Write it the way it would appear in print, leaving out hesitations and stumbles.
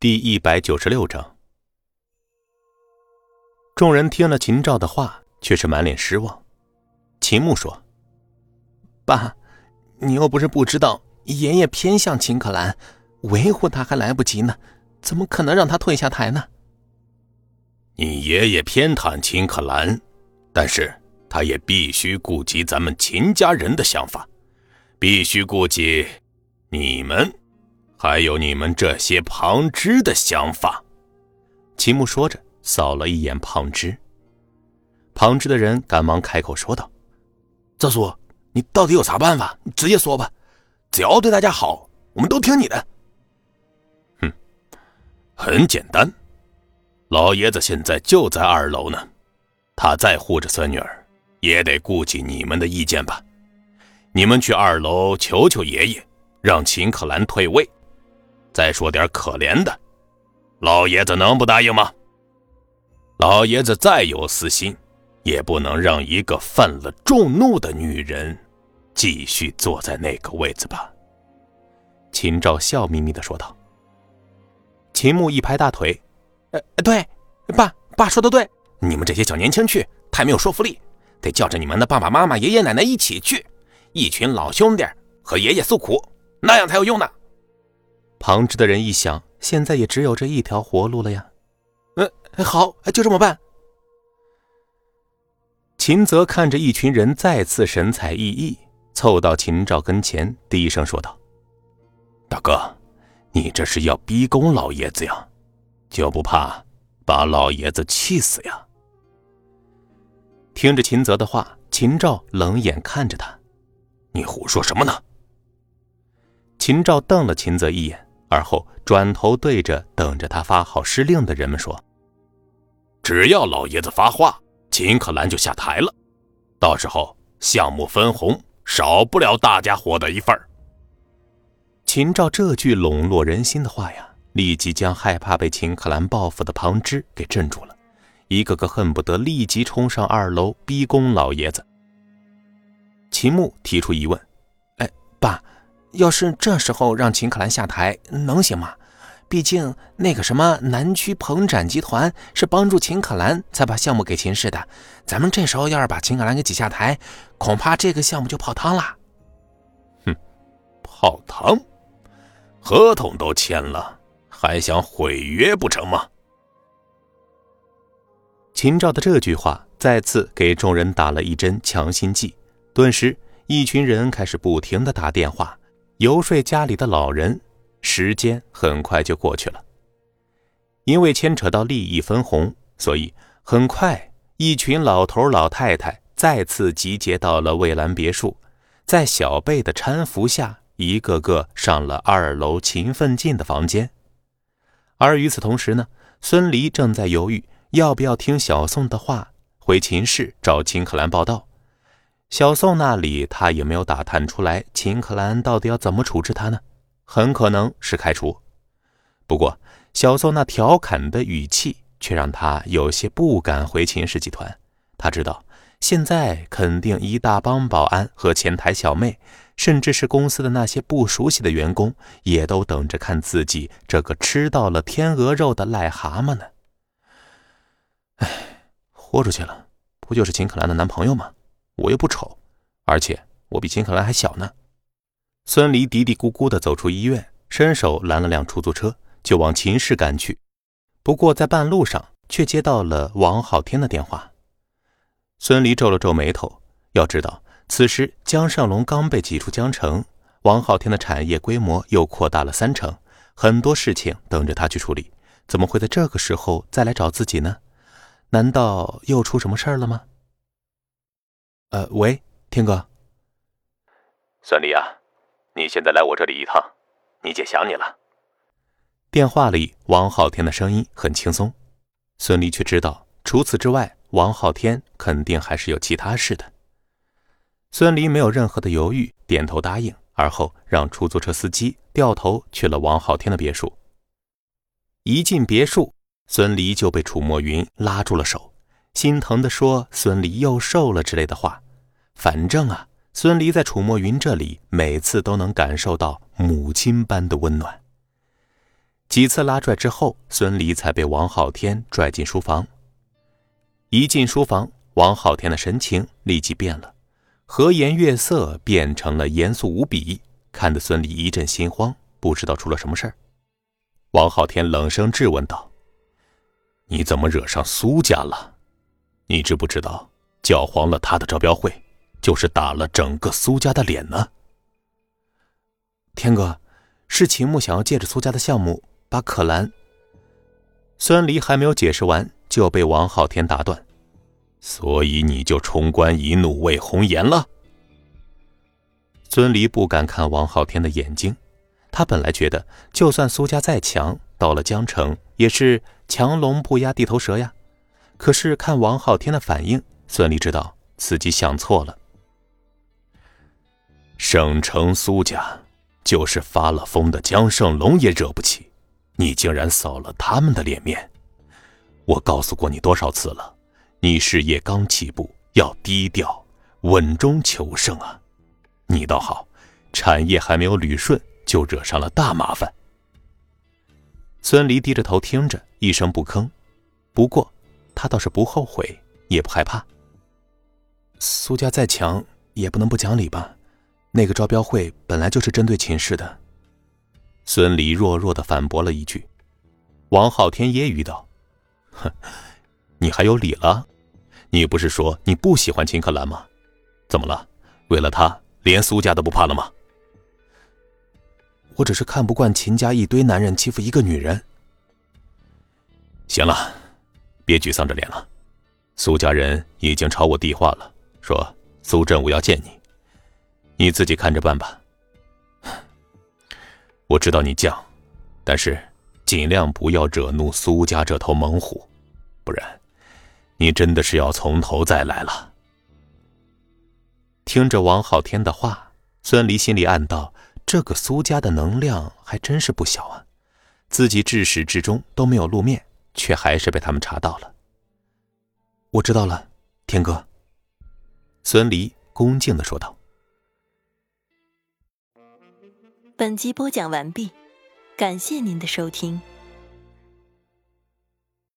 第196章。众人听了秦兆的话，却是满脸失望。秦牧说：“爸，你又不是不知道，爷爷偏向秦可兰，维护他还来不及呢，怎么可能让他退下台呢？”你爷爷偏袒秦可兰，但是他也必须顾及咱们秦家人的想法，必须顾及你们。还有你们这些旁支的想法。秦牧说着扫了一眼旁支。旁支的人赶忙开口说道：“赵叔，你到底有啥办法？你直接说吧，只要对大家好，我们都听你的。”很简单，老爷子现在就在2楼呢，他再护着孙女儿，也得顾及你们的意见吧。你们去2楼求求爷爷，让秦可兰退位。再说点可怜的，老爷子能不答应吗？老爷子再有私心，也不能让一个犯了众怒的女人继续坐在那个位子吧。秦兆笑眯眯地说道。秦牧一拍大腿：“对，爸说的对，你们这些小年轻去太没有说服力，得叫着你们的爸爸妈妈、爷爷奶奶一起去，一群老兄弟和爷爷诉苦，那样才有用呢。”旁支的人一想，现在也只有这一条活路了呀。好，就这么办。秦泽看着一群人再次神采奕奕，凑到秦兆跟前，低声说道：“大哥，你这是要逼宫老爷子呀，就不怕把老爷子气死呀？”听着秦泽的话，秦兆冷眼看着他：“你胡说什么呢？”秦兆瞪了秦泽一眼，而后转头对着等着他发号施令的人们说：“只要老爷子发话，秦可兰就下台了，到时候项目分红少不了大家伙的一份。”秦兆这句笼络人心的话呀，立即将害怕被秦可兰报复的旁支给镇住了，一个个恨不得立即冲上2楼逼宫老爷子。秦牧提出疑问：“爸，要是这时候让秦可兰下台能行吗？毕竟那个什么南区鹏展集团是帮助秦可兰才把项目给秦氏的，咱们这时候要是把秦可兰给挤下台，恐怕这个项目就泡汤了。”“泡汤？合同都签了，还想毁约不成吗？”秦兆的这句话再次给众人打了一针强心剂，顿时一群人开始不停地打电话游说家里的老人。时间很快就过去了，因为牵扯到利益分红，所以很快一群老头老太太再次集结到了蔚蓝别墅，在小贝的搀扶下，一个个上了2楼勤奋进的房间。而与此同时呢，孙离正在犹豫要不要听小宋的话回秦氏找秦可兰报道。小宋那里他也没有打探出来秦可兰到底要怎么处置他呢，很可能是开除。不过小宋那调侃的语气却让他有些不敢回秦氏集团，他知道现在肯定一大帮保安和前台小妹，甚至是公司的那些不熟悉的员工，也都等着看自己这个吃到了天鹅肉的癞蛤蟆呢。豁出去了，不就是秦可兰的男朋友吗？我又不丑，而且我比秦可兰还小呢。孙离嘀嘀咕咕地走出医院，伸手拦了辆出租车，就往秦氏赶去。不过在半路上却接到了王浩天的电话。孙离皱了皱眉头，要知道此时江尚龙刚被挤出江城，王浩天的产业规模又扩大了3成，很多事情等着他去处理，怎么会在这个时候再来找自己呢？难道又出什么事儿了吗？喂，天哥。孙离啊，你现在来我这里一趟，你姐想你了。电话里王浩天的声音很轻松，孙离却知道除此之外王浩天肯定还是有其他事的。孙离没有任何的犹豫，点头答应，而后让出租车司机掉头去了王浩天的别墅。一进别墅，孙离就被楚墨云拉住了手，心疼地说孙离又瘦了之类的话。反正啊，孙离在楚墨云这里每次都能感受到母亲般的温暖。几次拉拽之后，孙离才被王昊天拽进书房。一进书房，王昊天的神情立即变了，和颜悦色变成了严肃无比，看得孙离一阵心慌，不知道出了什么事儿。王昊天冷声质问道：“你怎么惹上苏家了？你知不知道搅黄了他的招标会，就是打了整个苏家的脸呢？”天哥，是秦牧想要借着苏家的项目把可兰……孙离还没有解释完，就被王昊天打断。所以你就冲冠一怒为红颜了？孙离不敢看王昊天的眼睛，他本来觉得就算苏家再强，到了江城也是强龙不压地头蛇呀。可是看王昊天的反应，孙离知道自己想错了。省城苏家就是发了疯的江胜龙也惹不起，你竟然扫了他们的脸面！我告诉过你多少次了，你事业刚起步，要低调稳中求胜啊！你倒好，产业还没有捋顺，就惹上了大麻烦。孙离低着头听着，一声不吭。不过他倒是不后悔，也不害怕。苏家再强也不能不讲理吧？那个招标会本来就是针对秦氏的。孙离弱弱地反驳了一句。王昊天揶揄道：“哼，你还有理了？你不是说你不喜欢秦可兰吗？怎么了？为了她，连苏家都不怕了吗？”我只是看不惯秦家一堆男人欺负一个女人。行了，别沮丧着脸了。苏家人已经朝我递话了，说苏振武要见你，你自己看着办吧。我知道你犟，但是尽量不要惹怒苏家这头猛虎，不然你真的是要从头再来了。听着王昊天的话，孙离心里暗道，这个苏家的能量还真是不小啊，自己至始至终都没有露面，却还是被他们查到了。我知道了，天哥。孙离恭敬地说道。本集播讲完毕，感谢您的收听。